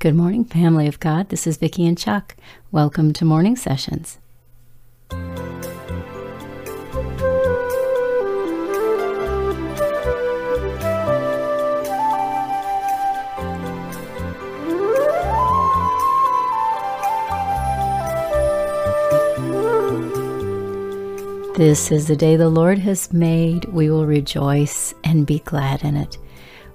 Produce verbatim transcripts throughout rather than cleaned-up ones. Good morning, family of God. This is Vicki and Chuck. Welcome to Morning Sessions. This is the day the Lord has made. We will rejoice and be glad in it.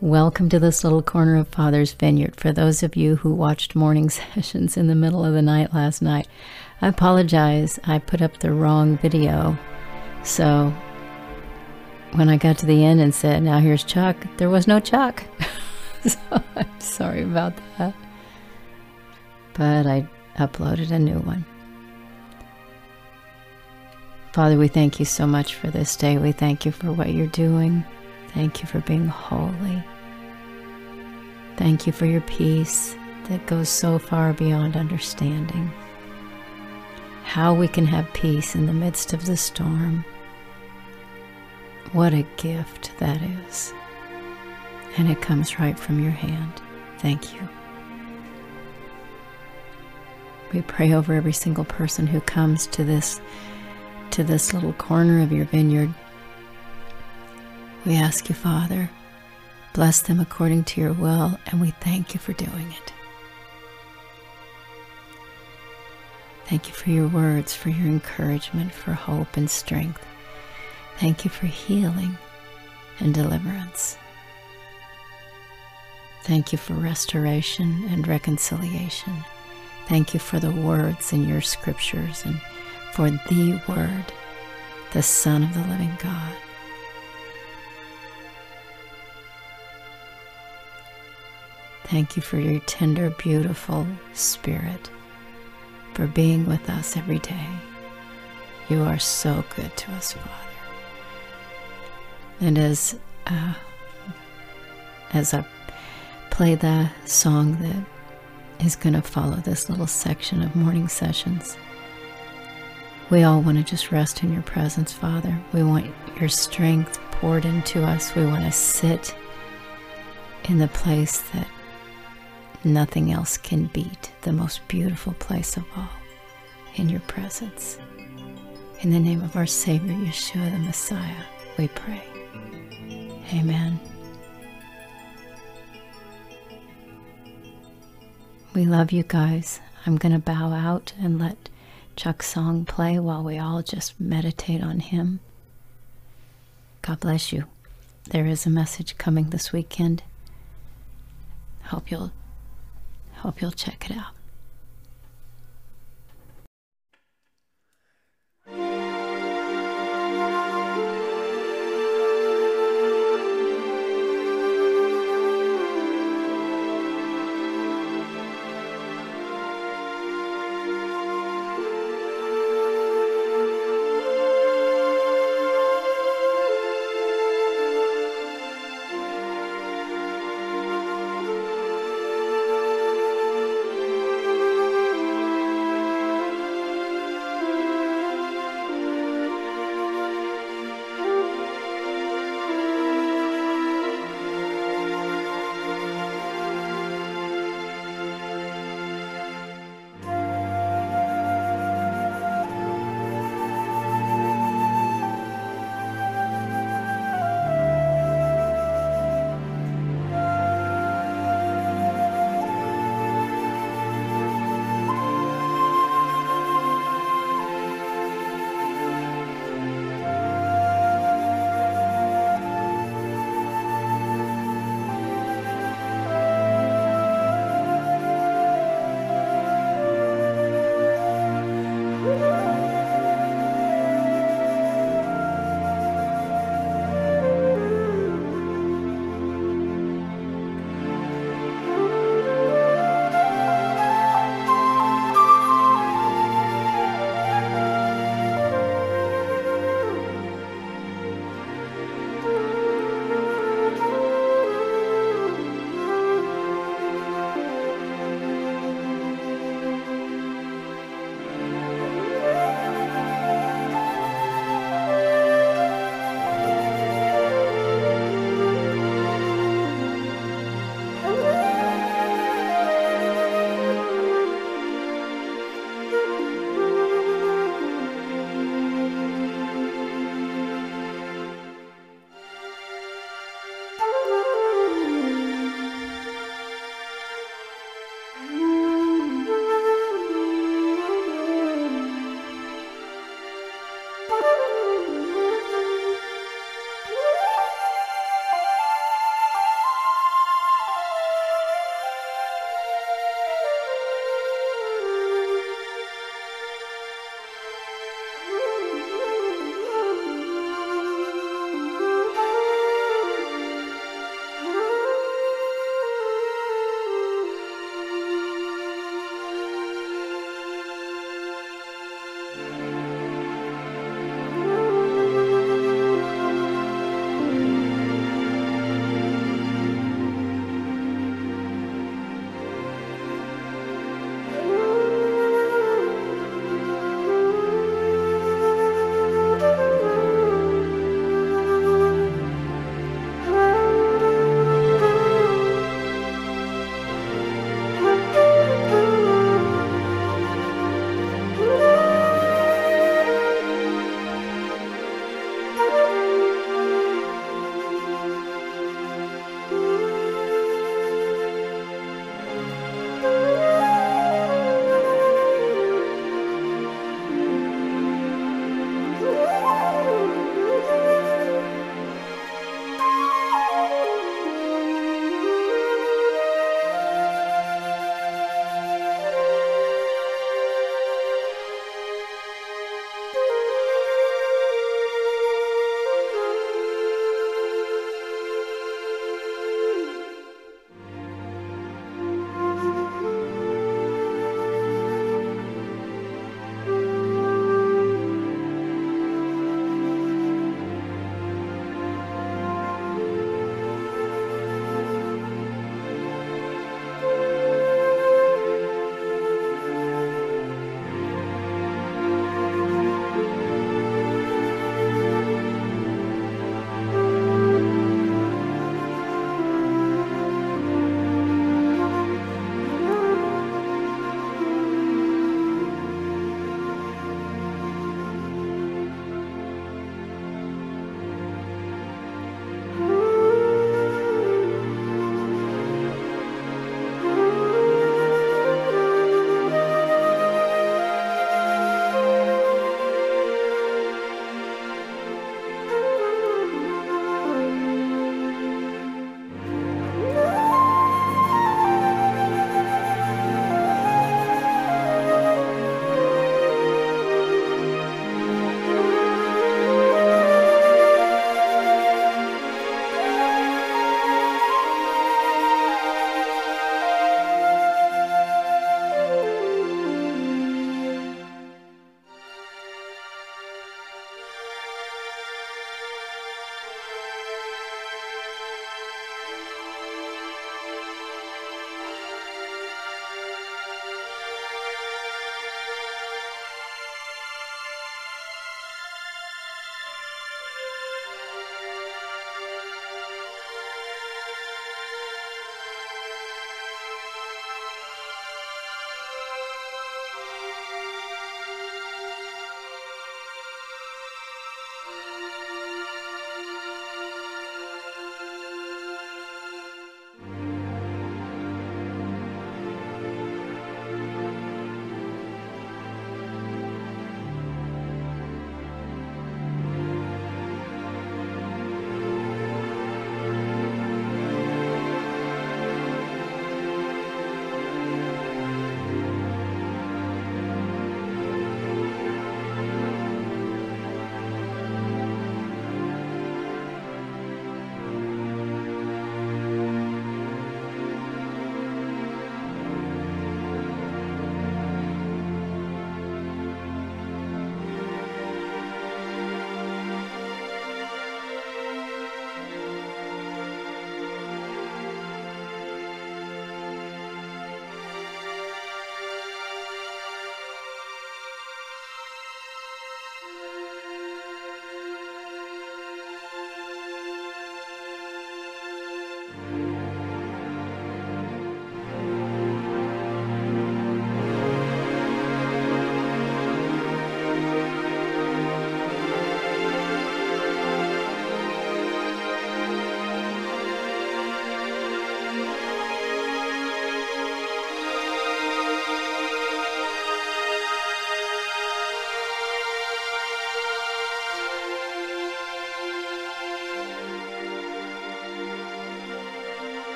Welcome to this little corner of Father's Vineyard. For those of you who watched Morning Sessions in the middle of the night last night, I apologize. I put up the wrong video. So when I got to the end and said, now here's Chuck, there was no Chuck. So I'm sorry about that. But I uploaded a new one. Father, we thank you so much for this day. We thank you for what you're doing. Thank you for being holy. Thank you for your peace that goes so far beyond understanding. How we can have peace in the midst of the storm. What a gift that is. And it comes right from your hand. Thank you. We pray over every single person who comes to this to this little corner of your vineyard. We ask you, Father, bless them according to your will, and we thank you for doing it. Thank you for your words, for your encouragement, for hope and strength. Thank you for healing and deliverance. Thank you for restoration and reconciliation. Thank you for the words in your scriptures and for the Word, the Son of the living God. Thank you for your tender, beautiful Spirit, for being with us every day. You are so good to us, Father. And as uh, as I play the song that is going to follow this little section of Morning Sessions, we all want to just rest in your presence, Father. We want your strength poured into us. We want to sit in the place that nothing else can beat, the most beautiful place of all, in your presence. In the name of our Savior, Yeshua the Messiah, we pray. Amen. We love you guys. I'm going to bow out and let Chuck's song play while we all just meditate on him. God bless you. There is a message coming this weekend. Hope you'll, hope you'll check it out.